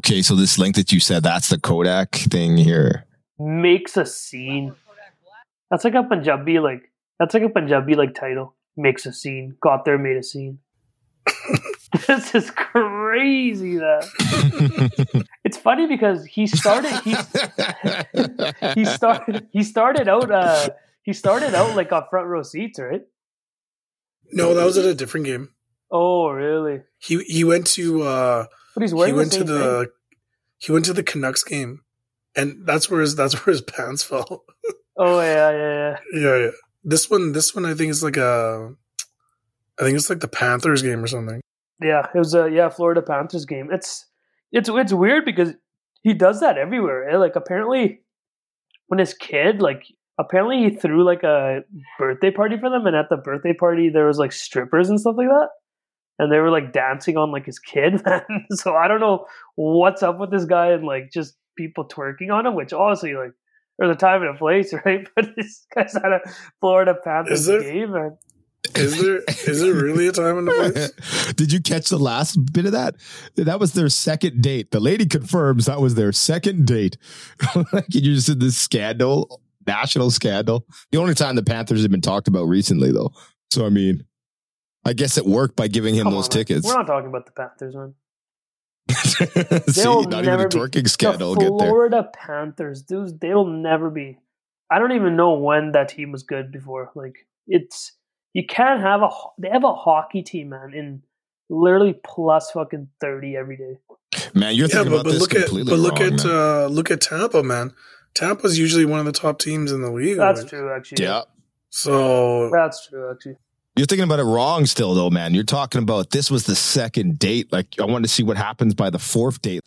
Okay, so this link that you said, that's the Kodak thing here. Makes a scene. That's like a Punjabi, like, that's like a Punjabi, like, title. Makes a scene. Got there, made a scene. This is crazy, that. It's funny because he started out like on front row seats, right? No, that was at a different game. Oh, really? He went to but he's wearing he went to the Canucks game, and that's where his pants fell. Oh yeah. This one I think is like the Panthers game or something. Yeah, it was a Florida Panthers game. It's weird because he does that everywhere. Eh? Like apparently when his kid, like apparently he threw like a birthday party for them, and at the birthday party there was like strippers and stuff like that. And they were like dancing on like his kid, man. So I don't know what's up with this guy and like just people twerking on him, which obviously like there's a time and a place, right? But this guy's at a Florida Panthers game, man. Is there really a time and a place? Did you catch the last bit of that? That was their second date. The lady confirms that was their second date. Like you just did this scandal, national scandal. The only time the Panthers have been talked about recently, though. So I mean, I guess it worked by giving him those tickets. Man. We're not talking about the Panthers, man. See, not even a twerking scandal. The Florida Panthers, dude, they'll never be. I don't even know when that team was good before. Like it's you can't have a. They have a hockey team, man, in literally plus fucking 30 every day. Man, you're thinking about this completely wrong. But look at Tampa, man. Tampa's usually one of the top teams in the league. That's true, actually. Yeah. So that's true, actually. You're thinking about it wrong still, though, man. You're talking about this was the second date. Like, I wanted to see what happens by the fourth date.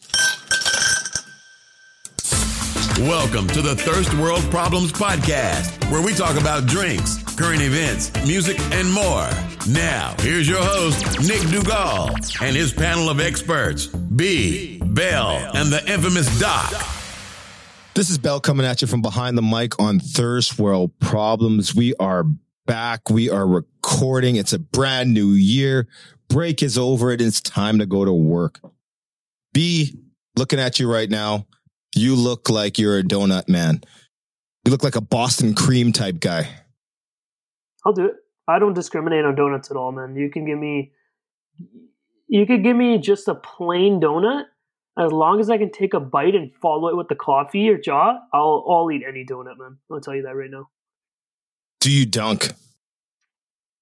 Welcome to the Thirst World Problems podcast, where we talk about drinks, current events, music, and more. Now, here's your host, Nick Dugall, and his panel of experts, B, Bell, and the infamous Doc. This is Bell coming at you from behind the mic on Thirst World Problems. We are back. We are recording. It's a brand new year. Break is over. It is time to go to work. B, looking at you right now, you look like you're a donut man. You look like a Boston cream type guy. I'll do it. I don't discriminate on donuts at all, man. You could give me just a plain donut. As long as I can take a bite and follow it with the coffee or jaw, I'll eat any donut, man. I'll tell you that right now. Do you dunk?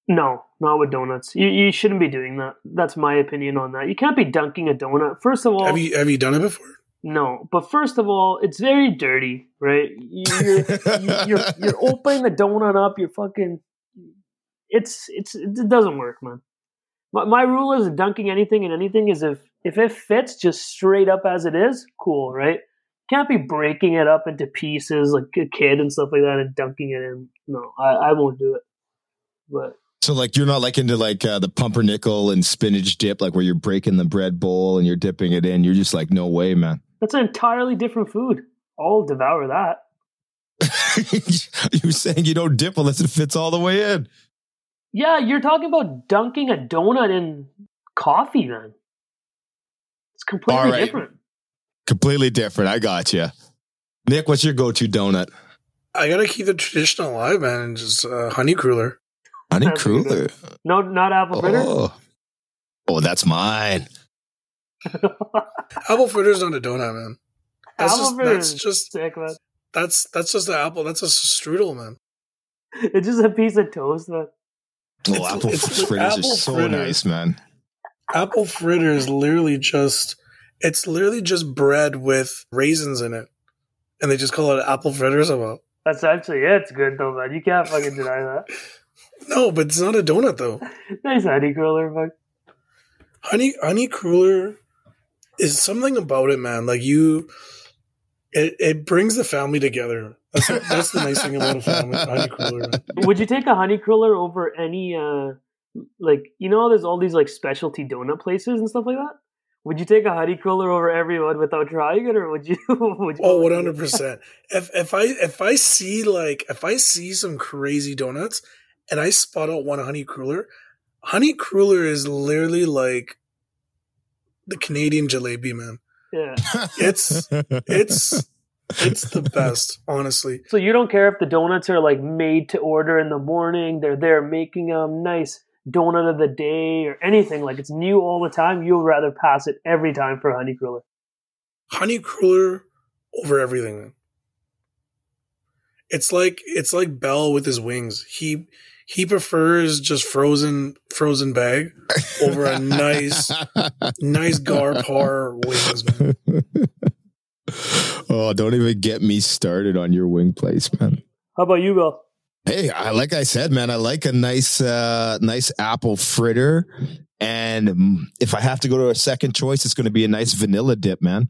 No, not with donuts. You shouldn't be doing that. That's my opinion on that. You can't be dunking a donut. First of all... Have you done it before? No, but first of all, it's very dirty, right? You're opening the donut up. You're fucking... It doesn't work, man. My rule is dunking anything and anything is if it fits just straight up as it is, cool, right? Can't be breaking it up into pieces like a kid and stuff like that and dunking it in. No, I won't do it. But so like you're not like into like the pumpernickel and spinach dip, like where you're breaking the bread bowl and you're dipping it in. You're just like, no way, man. That's an entirely different food. I'll devour that. You're saying you don't dip unless it fits all the way in. Yeah, you're talking about dunking a donut in coffee, man. It's completely different. Completely different. I got you. Nick, what's your go-to donut? I got to keep the tradition alive, man, and just honey cruller. Honey cruller? No, not apple fritter? Oh, that's mine. Apple fritter's not a donut, man. That's just sick, man. That's just an apple. That's just a strudel, man. It's just a piece of toast, man. Oh, apple fritters are so nice, man. Apple fritter is literally just... It's literally just bread with raisins in it. And they just call it apple fritters. That's actually, yeah, it's good though, man. You can't fucking deny that. No, but it's not a donut though. Nice honey cruller, fuck. Honey cruller is something about it, man. Like it brings the family together. That's the nice thing about a family, honey cruller. Man. Would you take a honey cruller over any, like, you know, there's all these like specialty donut places and stuff like that? Would you take a honey cruller over everyone without trying it, or would you? Oh, 100%. If I see some crazy donuts and I spot out one honey cruller is literally like the Canadian jalebi, man. Yeah. It's the best, honestly. So you don't care if the donuts are like made to order in the morning, they're there making them, nice donut of the day or anything, like it's new all the time. You'll rather pass it every time for Honey Cruller. Honey Cruller over everything, man. It's like Bell with his wings. He prefers just frozen bag over a nice gar-par wings, man. Oh, don't even get me started on your wing place, man. How about you, Bill? Hey, like I said, man, I like a nice apple fritter. And if I have to go to a second choice, it's going to be a nice vanilla dip, man.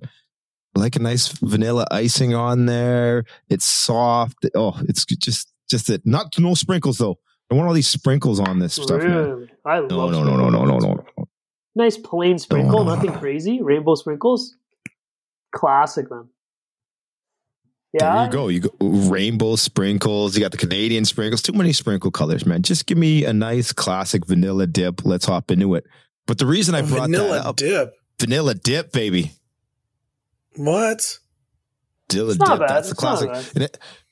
I like a nice vanilla icing on there. It's soft. Oh, it's just it. No sprinkles, though. I want all these sprinkles on this stuff, man. I love no. Nice plain sprinkle, nothing crazy. Rainbow sprinkles. Classic, man. Yeah. There you go. Rainbow sprinkles. You got the Canadian sprinkles. Too many sprinkle colors, man. Just give me a nice classic vanilla dip. Let's hop into it. But the reason I brought that up. Vanilla dip, baby. What? Vanilla dip. Bad. That's the classic.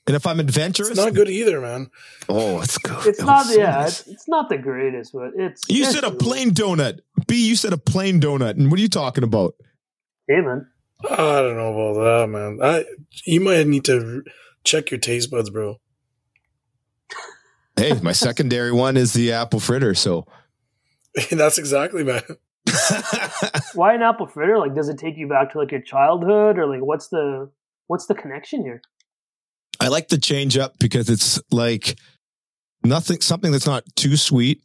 And if I'm adventurous. It's not good either, man. Oh, it's good. It's not the greatest, but it's. You said a plain donut. B, you said a plain donut. And what are you talking about? Hey, man. I don't know about that, man. You might need to check your taste buds, bro. Hey, my secondary one is the apple fritter, so. That's exactly, man. Why an apple fritter? Like, does it take you back to like your childhood, or like what's the connection here? I like the change up because it's like something that's not too sweet.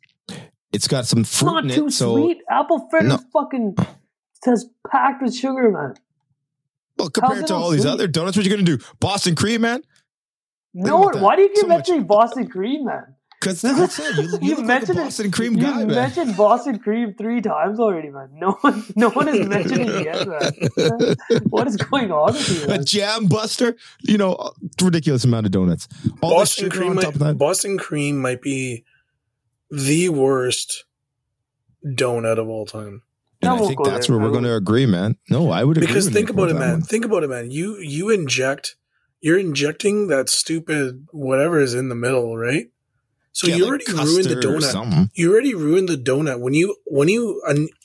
It's got some fruit in it. Not too sweet. Apple fritter is fucking packed with sugar, man. Well, compared to all these other donuts, what are you going to do? Boston cream, man? No, why do you keep mentioning Boston cream, man? Because that's it. You mentioned like Boston cream guy, man. You mentioned Boston cream 3 times already, man. No one is mentioning it yet, man. What is going on with you, man? A jam buster? You know, ridiculous amount of donuts. All Boston cream might be the worst donut of all time. And I think that's where we're going to agree, man. No, I would agree. Because think about it, man. Think about it, man. You're injecting that stupid whatever is in the middle, right? So you already ruined the donut. When you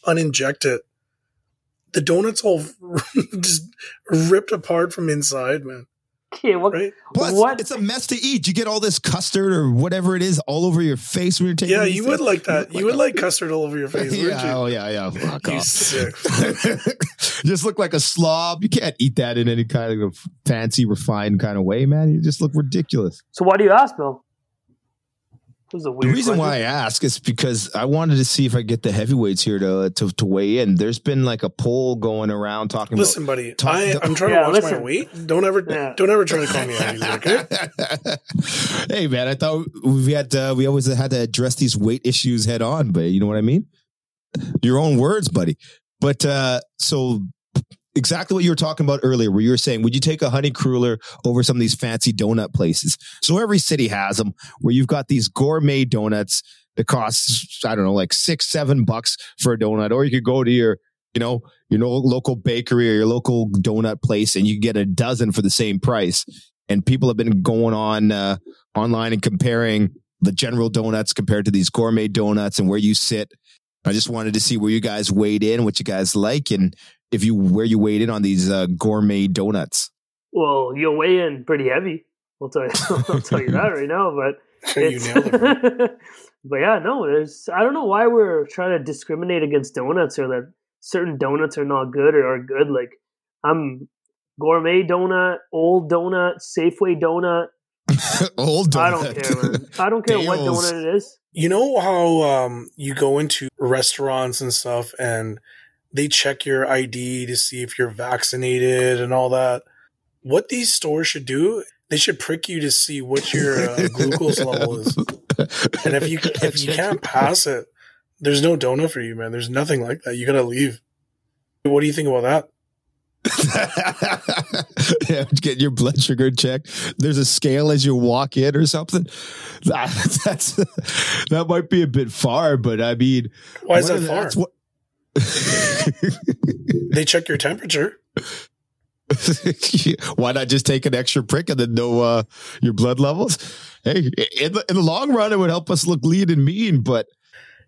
uninject it, the donut's all just ripped apart from inside, man. Okay, right? Plus, it's a mess to eat. You get all this custard or whatever it is all over your face when you're taking. Yeah, you would like that. You would like custard all over your face, wouldn't you? Oh yeah. Fuck off. Sick. Just look like a slob. You can't eat that in any kind of fancy, refined kind of way, man. You just look ridiculous. So why do you ask, Bill? The reason why I ask is because I wanted to see if I get the heavyweights here to weigh in. There's been like a poll going around talking. Listen, about... Listen, buddy, I'm trying to watch my weight. Don't ever try to call me a heavyweight, okay? Hey, man, I thought we always had to address these weight issues head on, but you know what I mean? Your own words, buddy. But so exactly what you were talking about earlier, where you were saying, would you take a Honey Cruller over some of these fancy donut places? So every city has them where you've got these gourmet donuts that cost, I don't know, like $6-7 for a donut. Or you could go to your local bakery or your local donut place and you get a dozen for the same price. And people have been going on online and comparing the general donuts compared to these gourmet donuts and where you sit. I just wanted to see where you guys weighed in, what you guys like, and where you weighed in on these gourmet donuts. Well, you'll weigh in pretty heavy. I'll tell you that right now. But but yeah, no. I don't know why we're trying to discriminate against donuts or that certain donuts are not good or are good. Like I'm gourmet donut, old donut, Safeway donut. Old donut. I don't care, man. I don't care what donut it is. You know how you go into restaurants and stuff and they check your ID to see if you're vaccinated and all that. What these stores should do, they should prick you to see what your glucose level is. And if you can't pass it, there's no donut for you, man. There's nothing like that. You got to leave. What do you think about that? Yeah, get your blood sugar checked. There's a scale as you walk in or something. That might be a bit far, but I mean, why is that far? They check your temperature. Why not just take an extra prick and then know your blood levels? Hey, in the long run, it would help us look lean and mean, but...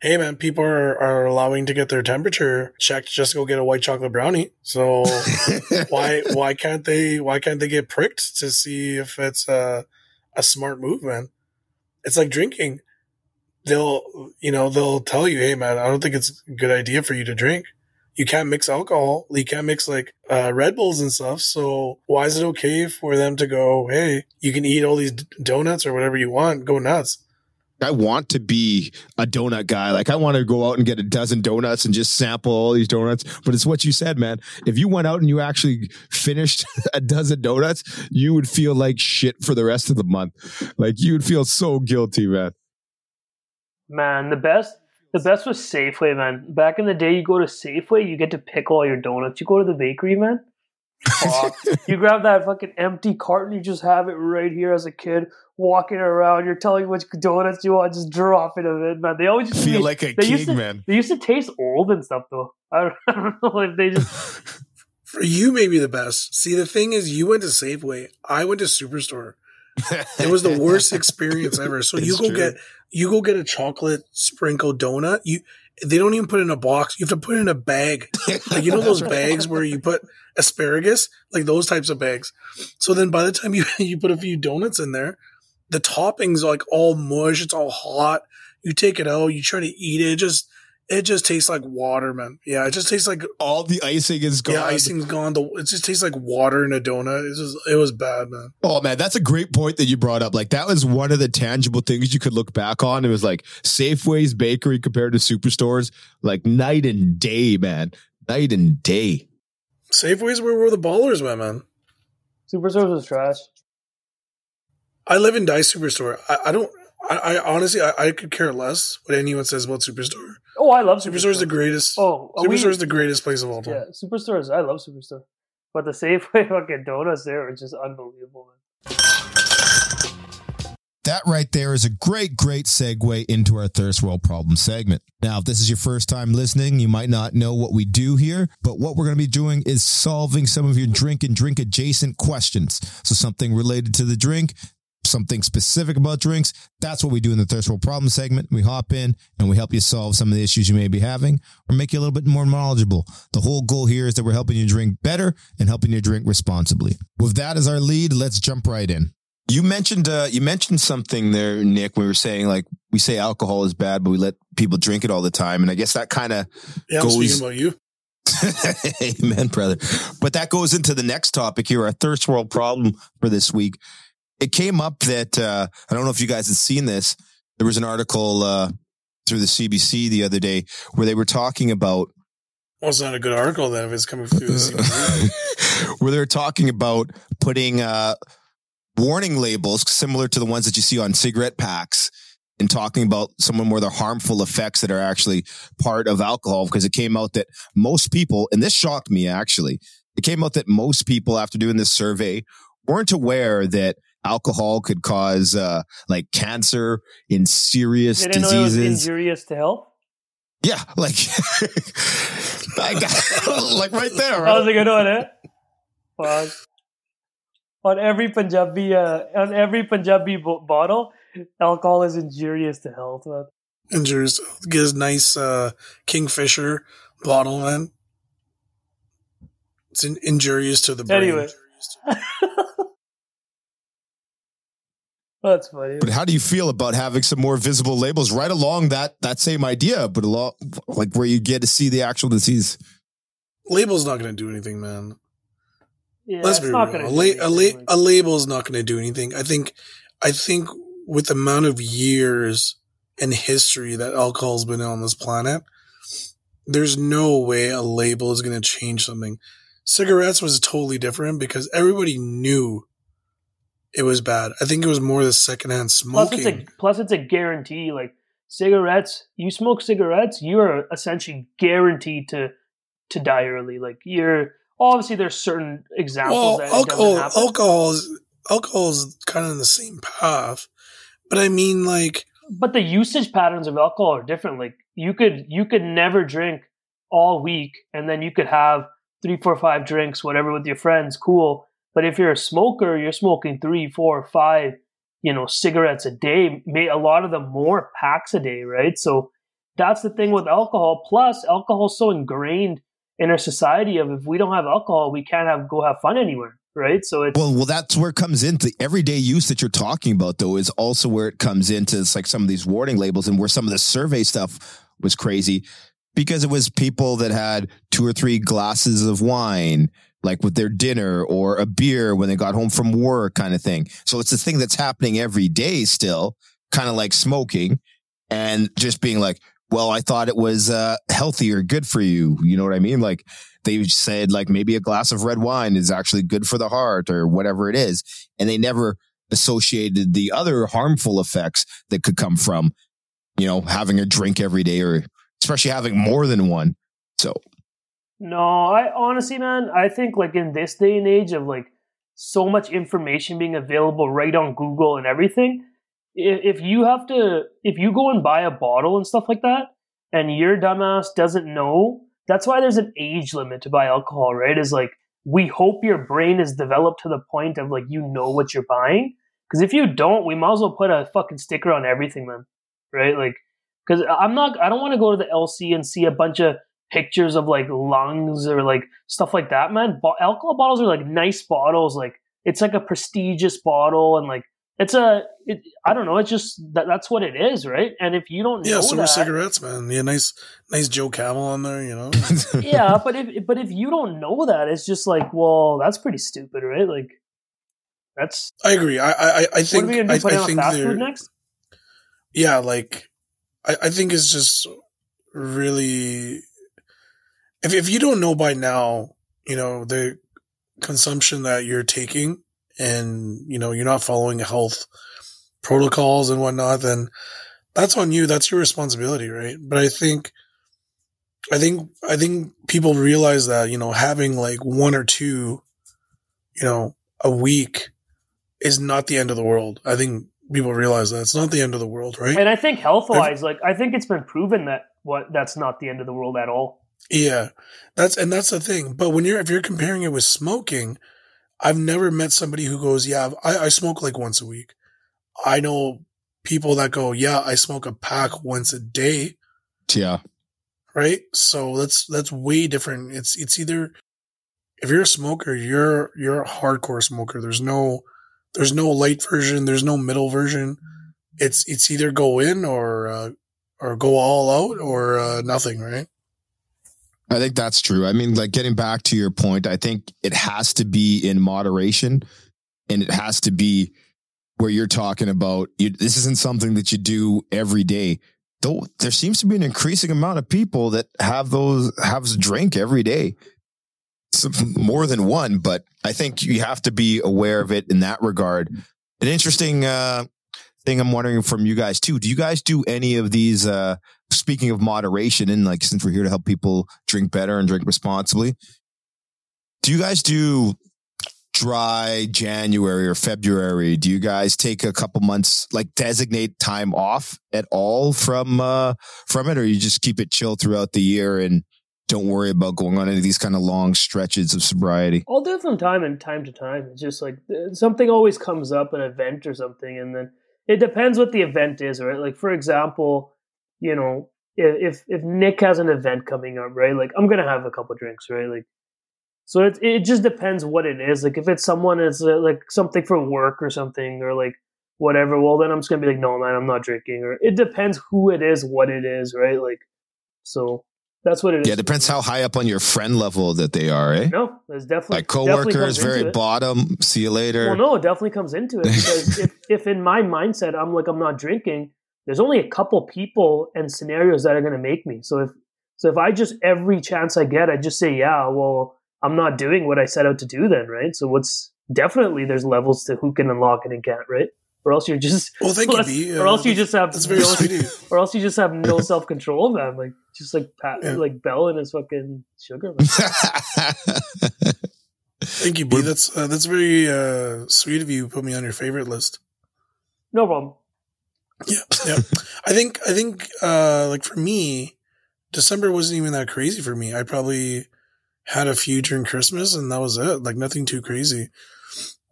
Hey, man, people are allowing to get their temperature checked just to go get a white chocolate brownie. So why can't they get pricked to see if it's a smart move, man? It's like drinking. They'll tell you, hey, man, I don't think it's a good idea for you to drink. You can't mix alcohol. You can't mix like Red Bulls and stuff. So why is it okay for them to go, hey, you can eat all these donuts or whatever you want. Go nuts. I want to be a donut guy. Like, I want to go out and get a dozen donuts and just sample all these donuts. But it's what you said, man. If you went out and you actually finished a dozen donuts, you would feel like shit for the rest of the month. Like, you would feel so guilty, man. Man, the best was Safeway, man. Back in the day, you go to Safeway, you get to pick all your donuts. You go to the bakery, man. You grab that fucking empty cart and you just have it right here as a kid walking around. You're telling which donuts you want, just dropping them in, man. They always just feel like a king, man. They used to taste old and stuff, though. I don't know if they just... For you, maybe the best. See, the thing is, you went to Safeway. I went to Superstore. It was the worst experience ever. So you go get a chocolate sprinkle donut. They don't even put it in a box. You have to put it in a bag. Like, you know those bags where you put asparagus? Like those types of bags. So then by the time you put a few donuts in there, the toppings are like all mush. It's all hot. You take it out. You try to eat it. It just tastes like water, man. Yeah, it just tastes like... All the icing is gone. Yeah, icing's gone. It just tastes like water in a donut. It was bad, man. Oh, man, that's a great point that you brought up. Like, that was one of the tangible things you could look back on. It was like Safeway's bakery compared to Superstores. Like, night and day, man. Night and day. Safeway's where the ballers went, man. Superstores was trash. I live and die Superstore. I honestly could care less what anyone says about Superstore. Oh, I love Superstore. Is the greatest. Is the greatest place of all time. Yeah, Superstore is. I love Superstore, but the Safeway fucking donuts there are just unbelievable, man. That right there is a great segue into our Thirst World Problem segment. Now, if this is your first time listening, you might not know what we do here, but what we're going to be doing is solving some of your drink and drink adjacent questions. So something related to the drink. Something specific about drinks. That's what we do in the Thirst World Problem segment. We hop in and we help you solve some of the issues you may be having or make you a little bit more knowledgeable. The whole goal here is that we're helping you drink better and helping you drink responsibly. With that as our lead, let's jump right in. You mentioned something there, Nick, when we were saying, like, we say alcohol is bad, but we let people drink it all the time. And I guess that kind of goes... I'm speaking about you. Amen, brother. But that goes into the next topic here, our Thirst World Problem for this week. It came up that, I don't know if you guys had seen this, there was an article through the CBC the other day where they were talking about... Well, it's not a good article then if it's coming through the CBC. Where they were talking about putting warning labels similar to the ones that you see on cigarette packs and talking about some of the harmful effects that are actually part of alcohol, because it came out that most people, and this shocked me actually, it came out that most people after doing this survey weren't aware that alcohol could cause like cancer and serious diseases. It was injurious to health. Yeah, like like right there. Right? That was a good one, eh? Wow. On every Punjabi bottle, alcohol is injurious to health. Man. Injurious. Get a nice Kingfisher bottle, man. It's injurious to the brain. Anyway. Well, that's funny. But how do you feel about having some more visible labels right along that same idea, but like where you get to see the actual disease? Label's not going to do anything, man. Yeah, let's be real. A label's not going to do anything. I think with the amount of years and history that alcohol's been on this planet, there's no way a label is going to change something. Cigarettes was totally different because everybody knew it was bad. I think it was more the secondhand smoking. Plus, it's a guarantee. Like, cigarettes, you smoke cigarettes, you're essentially guaranteed to die early. Like, you're obviously there's certain examples. Well, that alcohol is kind of in the same path, but I mean, like, but the usage patterns of alcohol are different. Like, you could never drink all week, and then you could have three, four, five drinks, whatever, with your friends, cool. But if you're a smoker, you're smoking three, four, five, cigarettes a day, a lot of them more packs a day, right? So that's the thing with alcohol. Plus, alcohol is so ingrained in our society of if we don't have alcohol, we can't go have fun anywhere, right? So it's well, that's where it comes into everyday use that you're talking about, though, is also where it comes into it's like some of these warning labels and where some of the survey stuff was crazy because it was people that had two or three glasses of wine, like with their dinner or a beer when they got home from work kind of thing. So it's a thing that's happening every day still, kind of like smoking and just being like, well, I thought it was healthy or good for you. You know what I mean? Like they said, like maybe a glass of red wine is actually good for the heart or whatever it is. And they never associated the other harmful effects that could come from, having a drink every day or especially having more than one. So. No, I honestly, man, I think like in this day and age of like so much information being available right on Google and everything, if you go and buy a bottle and stuff like that and your dumbass doesn't know, that's why there's an age limit to buy alcohol, right? Is like, we hope your brain is developed to the point of like, what you're buying. Cause if you don't, we might as well put a fucking sticker on everything, man. Right? Like, cause I don't want to go to the LC and see a bunch of pictures of like lungs or like stuff like that, man. Alcohol bottles are like nice bottles. Like it's like a prestigious bottle and like I don't know. It's just that's what it is, right? And if you don't know that, yeah, so cigarettes, man. Yeah, nice Joe Camel on there, yeah, but if you don't know that, it's just like, well, that's pretty stupid, right? Like that's. I agree. I think. What are we gonna be putting on fast food next? Yeah, like I think it's just really. If you don't know by now, the consumption that you're taking and, you're not following health protocols and whatnot, then that's on you. That's your responsibility, right? But I think people realize that, having like one or two, a week is not the end of the world. I think people realize that it's not the end of the world, right? And I think health-wise, I think it's been proven that that's not the end of the world at all. Yeah, that's the thing. But if you're comparing it with smoking, I've never met somebody who goes, yeah, I smoke like once a week. I know people that go, yeah, I smoke a pack once a day. Yeah. Right. So that's way different. It's either if you're a smoker, you're a hardcore smoker. There's no light version. There's no middle version. It's either go in or go all out or nothing. Right. I think that's true. I mean, like getting back to your point, I think it has to be in moderation and it has to be where you're talking about. This isn't something that you do every day, though. There seems to be an increasing amount of people that have a drink every day, more than one. But I think you have to be aware of it in that regard. An interesting thing I'm wondering from you guys too. Do you guys do any of these, speaking of moderation and like, since we're here to help people drink better and drink responsibly, do you guys do dry January or February? Do you guys take a couple months, like designate time off at all from it, or you just keep it chill throughout the year and don't worry about going on any of these kind of long stretches of sobriety? I'll do it from time to time. It's just like something always comes up, an event or something. And then it depends what the event is, right? Like for example, if Nick has an event coming up, right? Like I'm gonna have a couple drinks, right? Like, so it just depends what it is. Like if it's someone is like something for work or something or like whatever, well then I'm just gonna be like, no man, I'm not drinking. Or it depends who it is, what it is, right? Like, so that's what it is. Yeah, it depends how high up on your friend level that they are, eh? No, there's definitely like coworkers, very bottom. See you later. Well, no, it definitely comes into it because if in my mindset I'm like I'm not drinking. There's only a couple people and scenarios that are going to make me. So if I just every chance I get, I just say, yeah, well, I'm not doing what I set out to do then, right? So definitely there's levels to who can unlock it and can't, right? Or else you're just or else you just have no self control, man. Like just like Pat, yeah. Like Bell and his fucking sugar. Thank you, B. That's very sweet of you. Put me on your favorite list. No problem. Yeah. I think, like for me, December wasn't even that crazy for me. I probably had a few during Christmas, and that was it. Like, nothing too crazy.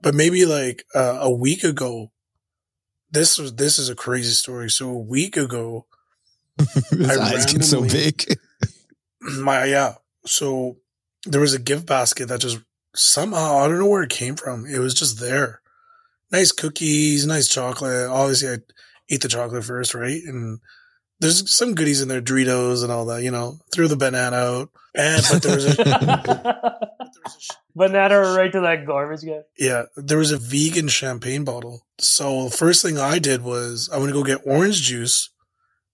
But maybe like a week ago, this is a crazy story. So a week ago, his eyes get so big. So there was a gift basket that just somehow, I don't know where it came from. It was just there. Nice cookies, nice chocolate. Obviously, I ate the chocolate first, right? And there's some goodies in there, Doritos and all that, you know. Threw the banana out. But there was a... banana right to that garbage guy. Yeah. There was a vegan champagne bottle. So the first thing I did was I went to go get orange juice,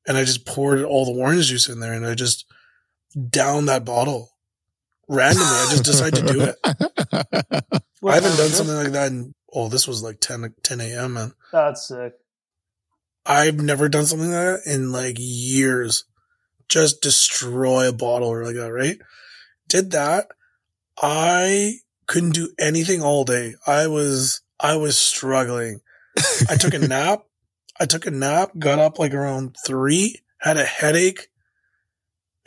and I just poured all the orange juice in there, and I just downed that bottle. Randomly, I just decided to do it. I haven't done something like that in... Oh, this was like 10 a.m., man. That's sick. I've never done something like that in like years. Just destroy a bottle or like that, right? Did that. I couldn't do anything all day. I was struggling. I took a nap, got up like around 3, had a headache,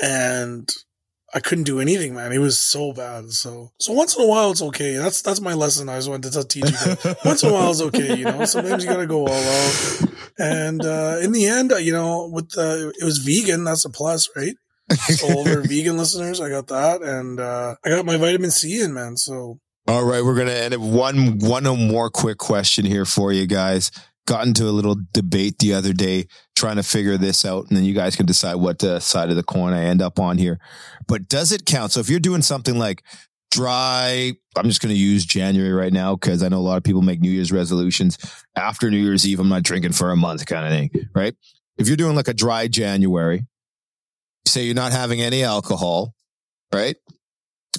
and I couldn't do anything, man. It was so bad. So once in a while, it's okay. That's my lesson. I just wanted to teach you that. Once in a while, it's okay. You know, sometimes you got to go all out. And in the end, you know, it was vegan. That's a plus, right? So all our vegan listeners, I got that. And I got my vitamin C in, man. So. All right. We're going to end up one more quick question here for you guys. Got into a little debate the other day, trying to figure this out, and then you guys can decide what side of the coin I end up on here. But does it count? So if you're doing something like dry, I'm just going to use January right now because I know a lot of people make New Year's resolutions. After New Year's Eve, I'm not drinking for a month kind of thing, right? If you're doing like a dry January, say you're not having any alcohol, right?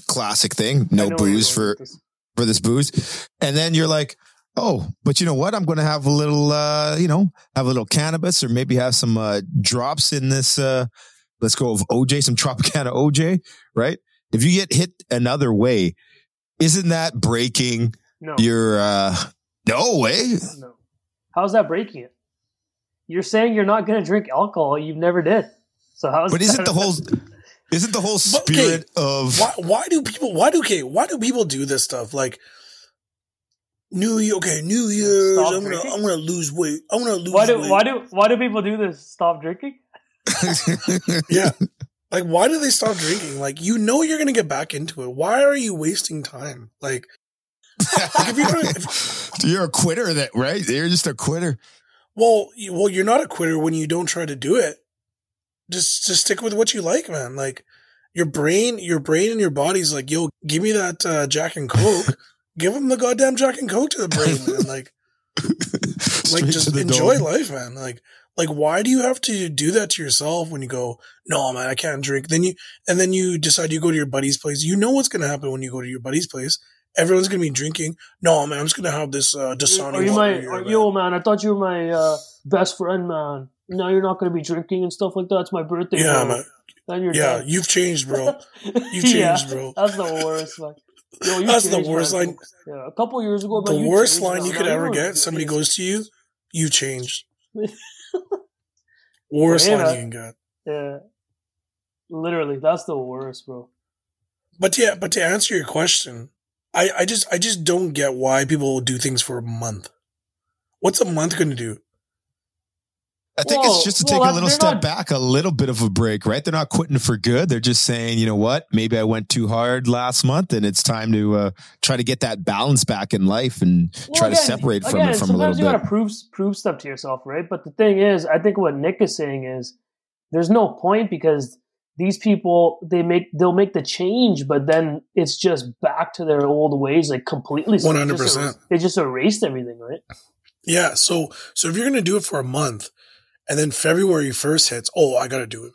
Classic thing, no booze for this booze. And then you're like, oh, but you know what? I'm going to have a little, cannabis, or maybe have some drops in this. Let's go with OJ, some Tropicana OJ, right? If you get hit another way, isn't that breaking your? No way. No. How's that breaking it? You're saying you're not going to drink alcohol. You've never did. So how's? But isn't the whole? Isn't the whole spirit of? Why do people do this stuff? Like. New Year's. I'm gonna lose weight. I wanna lose weight. Why do people do this? Stop drinking? Yeah. Like, why do they stop drinking? Like, you know you're gonna get back into it. Why are you wasting time? Like, you're a quitter, that right? You're just a quitter. Well, you're not a quitter when you don't try to do it. Just stick with what you like, man. Like, your brain and your body's like, yo, give me that Jack and Coke. Give them the goddamn Jack and Coke to the brain, man. Like just enjoy life, man. Like, why do you have to do that to yourself when you go, no, man, I can't drink. Then you decide you go to your buddy's place. You know what's going to happen when you go to your buddy's place. Everyone's going to be drinking. No, man, I'm just going to have this Dasani. Yo, man, I thought you were my best friend, man. Now you're not going to be drinking and stuff like that. It's my birthday. Yeah, man. Then you're dead. You've changed, bro. That's the worst, man. Yo, that's the worst line. Yeah, a couple years ago, the worst line you could ever get. Somebody goes to you, "You changed." Worst line you can get. Yeah, literally, that's the worst, bro. But to answer your question, I just don't get why people do things for a month. What's a month going to do? I think it's just to take a little step back, a little bit of a break, right? They're not quitting for good. They're just saying, you know what? Maybe I went too hard last month, and it's time to try to get that balance back in life and try to separate from it from a little bit. Sometimes you got to prove stuff to yourself, right? But the thing is, I think what Nick is saying is there's no point because these people, they'll make the change, but then it's just back to their old ways, like completely. 100%. They just erased everything, right? Yeah. So if you're going to do it for a month, and then February 1st hits. Oh, I gotta do it.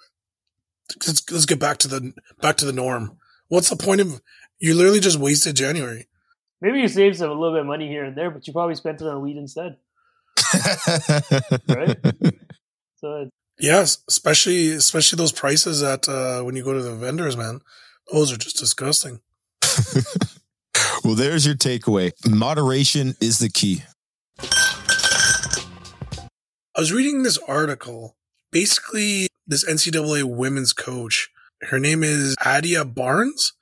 Let's get back to the norm. What's the point of you? Literally just wasted January. Maybe you saved a little bit of money here and there, but you probably spent it on weed instead, right? So yes, especially those prices at when you go to the vendors, man. Those are just disgusting. Well, there's your takeaway. Moderation is the key. I was reading this article, basically this NCAA women's coach. Her name is Adia Barnes.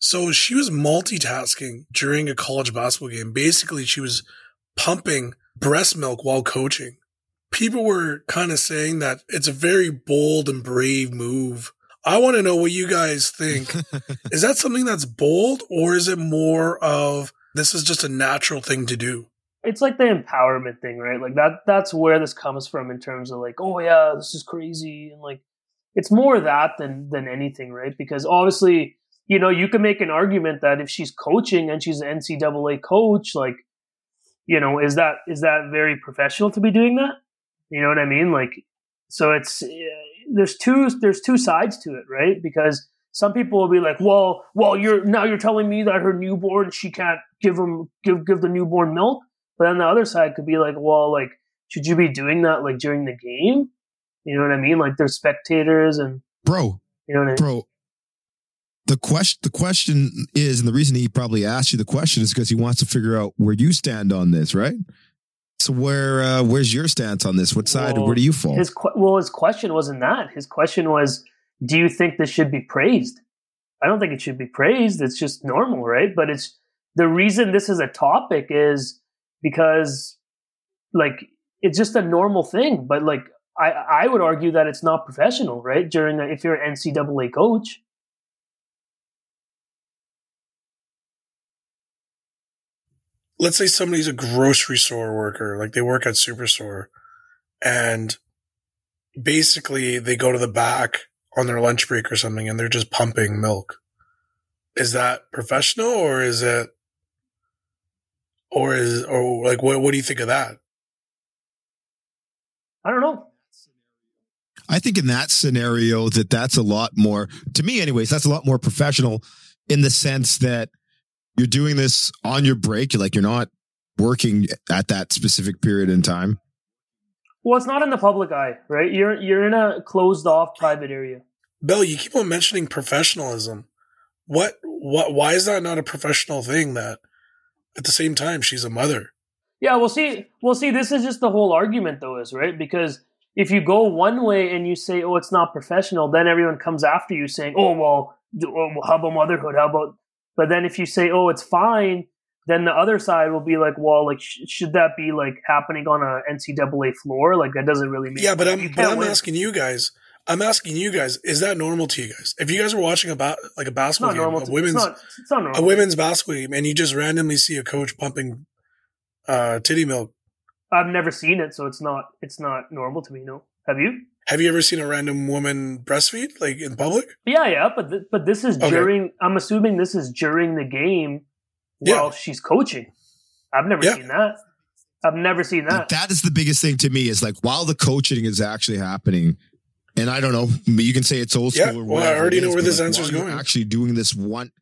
So she was multitasking during a college basketball game. Basically, she was pumping breast milk while coaching. People were kind of saying that it's a very bold and brave move. I want to know what you guys think. Is that something that's bold, or is it more of this is just a natural thing to do? It's like the empowerment thing, right? Like that's where this comes from in terms of like, oh yeah, this is crazy. And like, it's more that than anything, right? Because obviously, you know, you can make an argument that if she's coaching and she's an NCAA coach, like, you know, is that very professional to be doing that? You know what I mean? Like, so it's, there's two sides to it, right? Because some people will be like, well, you're telling me that her newborn, she can't give the newborn milk. But on the other side could be like, well, like, should you be doing that like during the game? You know what I mean? Like, there's spectators and bro, you know what I mean? Bro, the question is, and the reason he probably asked you the question is because he wants to figure out where you stand on this, right? So where's your stance on this? What side? Where do you fall? His question wasn't that. His question was, do you think this should be praised? I don't think it should be praised. It's just normal, right? But it's the reason this is a topic is because like it's just a normal thing, but like I would argue that it's not professional, right? If you're an NCAA coach. Let's say somebody's a grocery store worker, like they work at Superstore, and basically they go to the back on their lunch break or something and they're just pumping milk. Is that professional or is it? Or like, what do you think of that? I don't know. I think in that scenario that's a lot more, to me anyways, that's a lot more professional in the sense that you're doing this on your break. You're like, you're not working at that specific period in time. Well, it's not in the public eye, right? You're in a closed off private area. Bell, you keep on mentioning professionalism. What, why is that not a professional thing that, at the same time, she's a mother? Yeah, we'll see. This is just the whole argument, though, is right? Because if you go one way and you say, oh, it's not professional, then everyone comes after you saying, oh, well, how about motherhood? How about... But then if you say, oh, it's fine, then the other side will be like, well, like, should that be, like, happening on a NCAA floor? Like, that doesn't really mean... Yeah, but I'm asking you guys. Is that normal to you guys? If you guys are watching a basketball game, a women's basketball game, and you just randomly see a coach pumping titty milk. I've never seen it, so it's not normal to me. No, have you? Have you ever seen a random woman breastfeed like in public? Yeah, but this is during. Okay. I'm assuming this is during the game while she's coaching. I've never seen that. Like, that is the biggest thing to me is like while the coaching is actually happening. And I don't know, you can say it's old school or whatever. Well, I already know where this answer is going. Actually doing this one,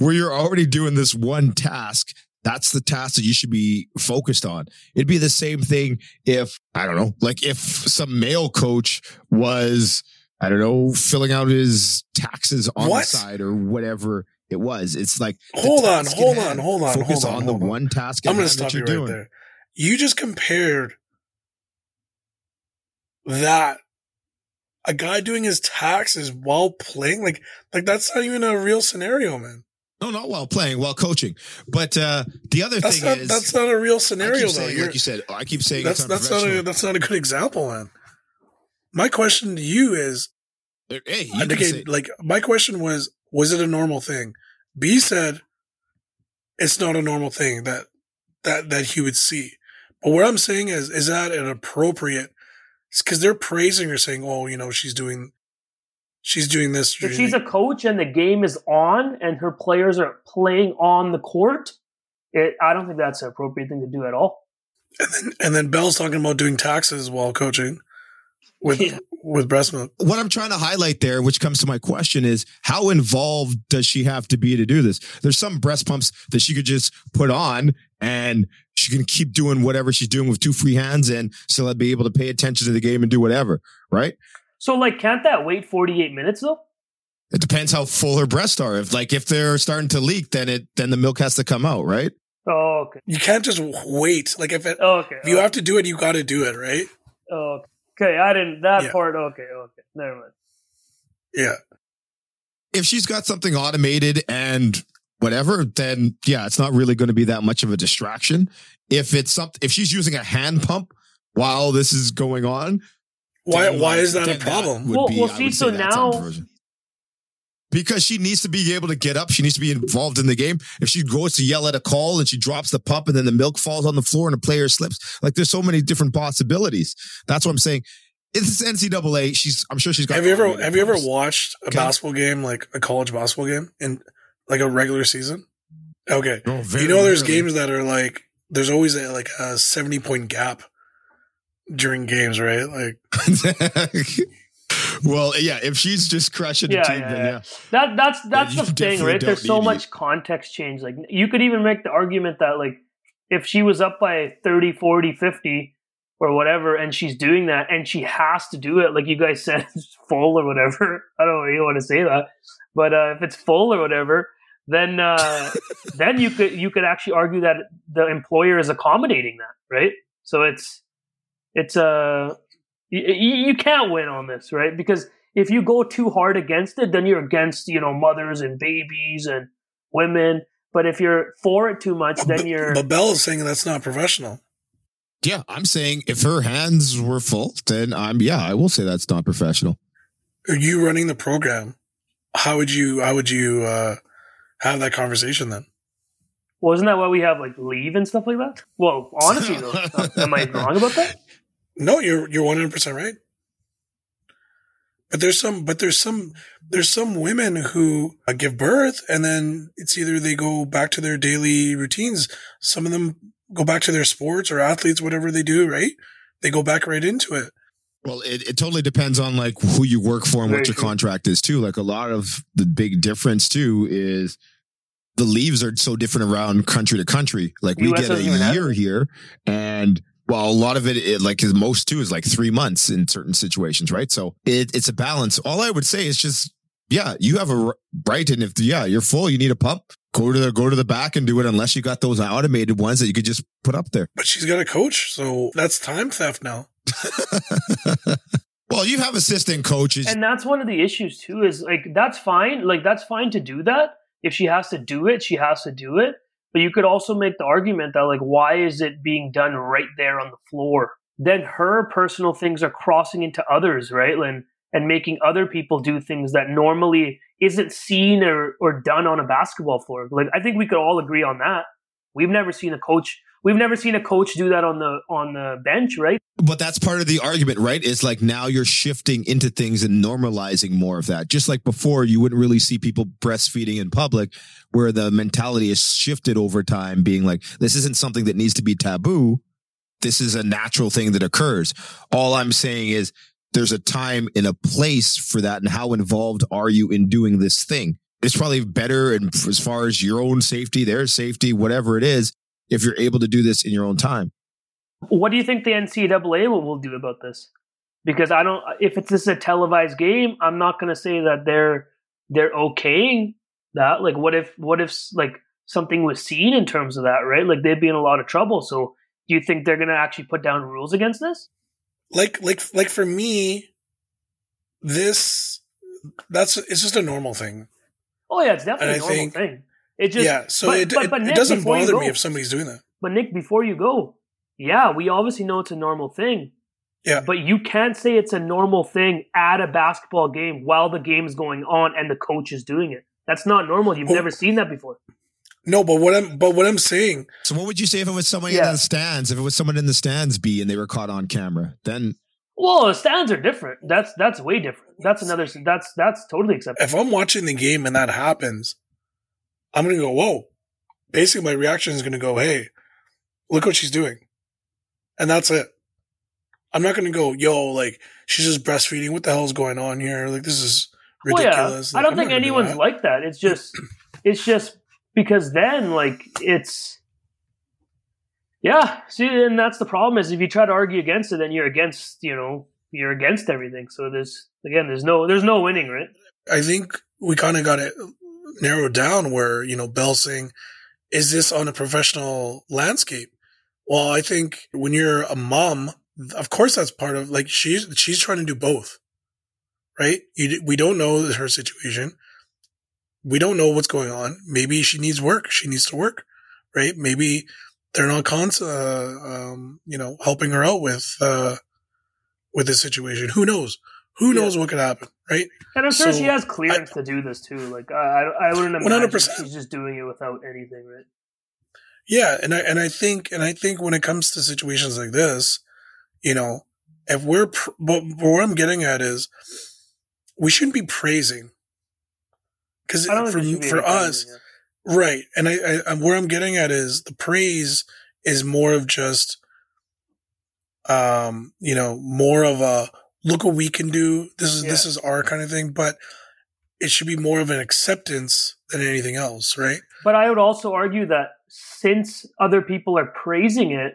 where you're already doing this one task, that's the task that you should be focused on. It'd be the same thing if, I don't know, like if some male coach was, I don't know, filling out his taxes on the side or whatever it was. It's like, hold on. Focus on the one task. I'm going to stop you right there. You just compared that a guy doing his taxes while playing, like that's not even a real scenario, man. No, not while playing, while coaching. But the other thing is that's not a real scenario, though. Like you said, I keep saying that's not a good example, man. My question to you is, my question was it a normal thing? B said it's not a normal thing that he would see. But what I'm saying is that an appropriate? It's because they're praising her, saying, "Oh, you know, she's doing this." If she's a coach and the game is on, and her players are playing on the court, I don't think that's an appropriate thing to do at all. And then Bell's talking about doing taxes while coaching with breast milk. What I'm trying to highlight there, which comes to my question, is how involved does she have to be to do this? There's some breast pumps that she could just put on and she can keep doing whatever she's doing with two free hands and still be able to pay attention to the game and do whatever, right? So, like, can't that wait 48 minutes, though? It depends how full her breasts are. If they're starting to leak, then the milk has to come out, right? Oh, okay. You can't just wait. Like, if you have to do it, you got to do it, right? Oh, okay. I didn't... That part, okay. Never mind. Yeah. if she's got something automated and whatever, then yeah, it's not really going to be that much of a distraction. If it's something, if she's using a hand pump while this is going on, why is that a problem? Because she needs to be able to get up. She needs to be involved in the game. If she goes to yell at a call and she drops the pump and then the milk falls on the floor and the player slips, like there's so many different possibilities. That's what I'm saying. It's NCAA. I'm sure she's got. Have you ever watched a basketball game, like a college basketball game in like a regular season? Okay. Oh, very, you know, there's games that are like, there's always a 70-point gap during games, right? Like, well, yeah, if she's just crushing the team, then That's the thing, right? There's so much context change. Like, you could even make the argument that, like, if she was up by 30, 40, 50 or whatever, and she's doing that, and she has to do it, like you guys said, it's full or whatever. I don't really want to say that. But if it's full or whatever, then then you could actually argue that the employer is accommodating that, right? So it's you can't win on this, right? Because if you go too hard against it, then you're against, you know, mothers and babies and women. But if you're for it too much, then you're... But Bell is saying that's not professional. Yeah, I'm saying if her hands were full, then I will say that's not professional. Are you running the program? How would you have that conversation then? Well, isn't that why we have like leave and stuff like that? Well, honestly, though, am I wrong about that? No, you're 100% right. But there's some women who give birth and then it's either they go back to their daily routines. Some of them go back to their sports or athletes, whatever they do, right? They go back right into it. Well, it totally depends on like who you work for and what your contract is too. Like a lot of the big difference too is the leaves are so different around country to country. Like we get a year here and... Well, a lot of it like is most too is like 3 months in certain situations, right? So it's a balance. All I would say is just, yeah, you have a right. And if, yeah, you're full, you need a pump, go to the back and do it unless you got those automated ones that you could just put up there. But she's got a coach. So that's time theft now. Well, you have assistant coaches. And that's one of the issues too, is like, that's fine. Like that's fine to do that. If she has to do it, she has to do it. But you could also make the argument that, like, why is it being done right there on the floor? Then her personal things are crossing into others, right? And making other people do things that normally isn't seen or done on a basketball floor. Like, I think we could all agree on that. We've never seen a coach do that on the bench, right? But that's part of the argument, right? It's like now you're shifting into things and normalizing more of that. Just like before, you wouldn't really see people breastfeeding in public, where the mentality is shifted over time, being like, this isn't something that needs to be taboo. This is a natural thing that occurs. All I'm saying is there's a time and a place for that. And how involved are you in doing this thing? It's probably better, and as far as your own safety, their safety, whatever it is, if you're able to do this in your own time. What do you think the NCAA will do about this? Because if it's just a televised game, I'm not going to say that they're okaying that. Like, what if like something was seen in terms of that, right? Like they'd be in a lot of trouble. So do you think they're going to actually put down rules against this? Like for me, it's just a normal thing. Oh yeah. It's definitely a normal thing. It just, yeah, so but Nick, it doesn't bother me if somebody's doing that. But Nick, before you go, yeah, we obviously know it's a normal thing. Yeah. But you can't say it's a normal thing at a basketball game while the game's going on and the coach is doing it. That's not normal. You've never seen that before. No, but what I'm saying. So what would you say if it was someone in the stands? If it was someone in the stands, B, and they were caught on camera, then. Well, the stands are different. That's way different. That's totally acceptable. If I'm watching the game and that happens, I'm going to go, whoa. Basically, my reaction is going to go, hey, look what she's doing. And that's it. I'm not going to go, yo, like, she's just breastfeeding. What the hell's going on here? Like, this is ridiculous. Well, yeah. Like, I don't think anyone's like that. It's just because then, like, it's... Yeah. See, and that's the problem is if you try to argue against it, then you're against everything. So there's no winning, right? I think we kind of got it narrowed down where, you know, Bell saying, is this on a professional landscape? Well, I think when you're a mom, of course that's part of, like, she's trying to do both, right? We don't know her situation. we don't know what's going on. Maybe she needs work. She needs to work, right? Maybe they're not helping her out with this situation. Who knows? Who knows what could happen, right? And I'm sure she has clearance to do this too. Like I wouldn't imagine 100%. She's just doing it without anything, right? Yeah, and I think when it comes to situations like this, you know, if we're but what I'm getting at is we shouldn't be praising, because for us, right? And I where I'm getting at is the praise is more of just, more of a look what we can do. This is our kind of thing, but it should be more of an acceptance than anything else, right? But I would also argue that since other people are praising it,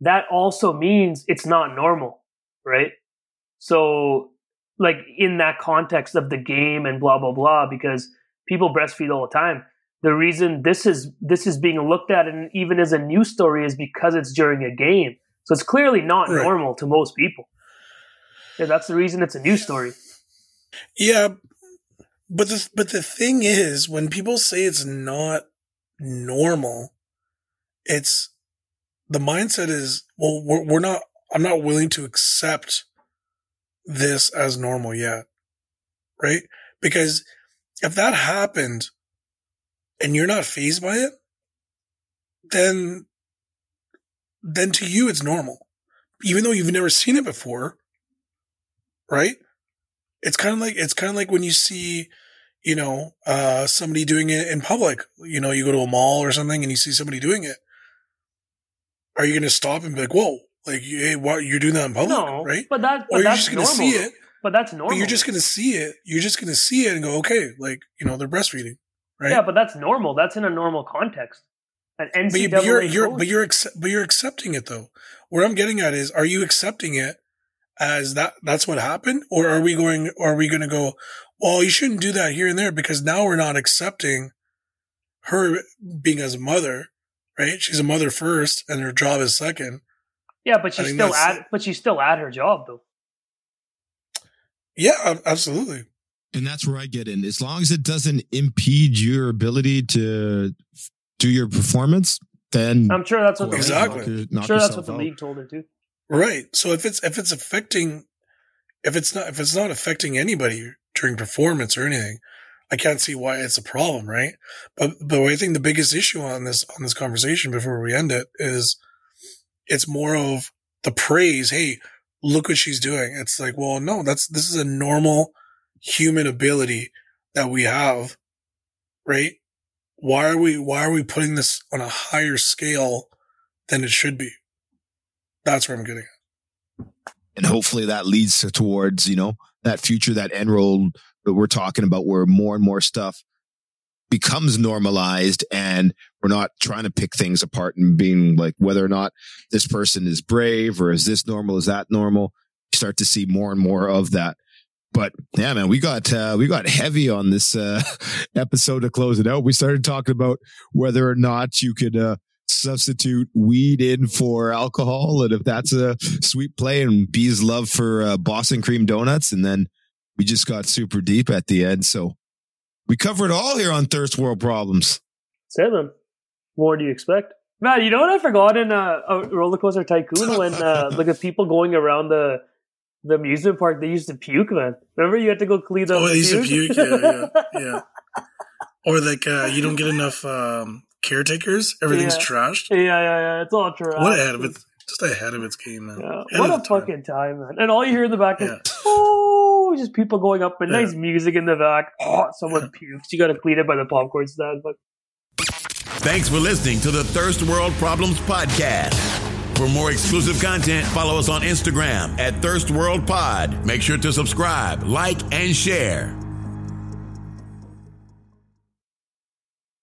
that also means it's not normal, right? So, like, in that context of the game and blah, blah, blah, because people breastfeed all the time. The reason this is being looked at and even as a news story is because it's during a game. So it's clearly not normal to most people. Yeah, that's the reason it's a news story. Yeah, but the thing is, when people say it's not normal, it's the mindset is, well, I'm not willing to accept this as normal yet, right? Because if that happened and you're not fazed by it, then to you it's normal, even though you've never seen it before, right? It's kind of like when you see, you know, somebody doing it in public. You know, you go to a mall or something and you see somebody doing it. Are you going to stop and be like, whoa, like, hey, why you're doing that in public? No, right? But that's just going to see it. But that's normal. But you're just going to see it. You're just going to see it and go, okay, like, you know, they're breastfeeding, right? Yeah, but that's normal. That's in a normal context. An NCAA but you're accepting it though. Where I'm getting at is, are you accepting it as that's what happened, or are we going to go, well, you shouldn't do that here and there, because now we're not accepting her being as a mother, right? She's a mother first and her job is second. Yeah, but she's still at her job though. Yeah, absolutely. And that's where I get in. As long as it doesn't impede your ability to do your performance, then I'm sure that's what the league told her too. Right. So if it's not affecting anybody during performance or anything, I can't see why it's a problem, right? But I think the biggest issue on this conversation before we end it is it's more of the praise. Hey, look what she's doing. It's like, well, no, this is a normal human ability that we have, right? Why are we putting this on a higher scale than it should be? That's where I'm getting at. And hopefully that leads towards, you know, that future, that end roll that we're talking about, where more and more stuff becomes normalized and we're not trying to pick things apart and being like, whether or not this person is brave or is this normal, is that normal? You start to see more and more of that. But yeah, man, we got heavy on this episode to close it out. We started talking about whether or not you could substitute weed in for alcohol, and if that's a sweet play, and B's love for Boston cream donuts, and then we just got super deep at the end. So we covered all here on Thirst World Problems. Seven. What do you expect? Man, you know what I forgot in Rollercoaster Tycoon, when the people going around the amusement park, they used to puke, man. Remember, you had to go clean up. Oh, they used to puke, yeah. Or like you don't get enough caretakers, everything's trashed. Yeah. It's all trashed. Just ahead of its game, man. Yeah. What a fucking time, man. And all you hear in the back is, oh, just people going up and nice music in the back. Oh, someone pukes. You got to clean it by the popcorn stand. But... Thanks for listening to the Thirst World Problems podcast. For more exclusive content, follow us on Instagram @ThirstWorldPod. Make sure to subscribe, like, and share.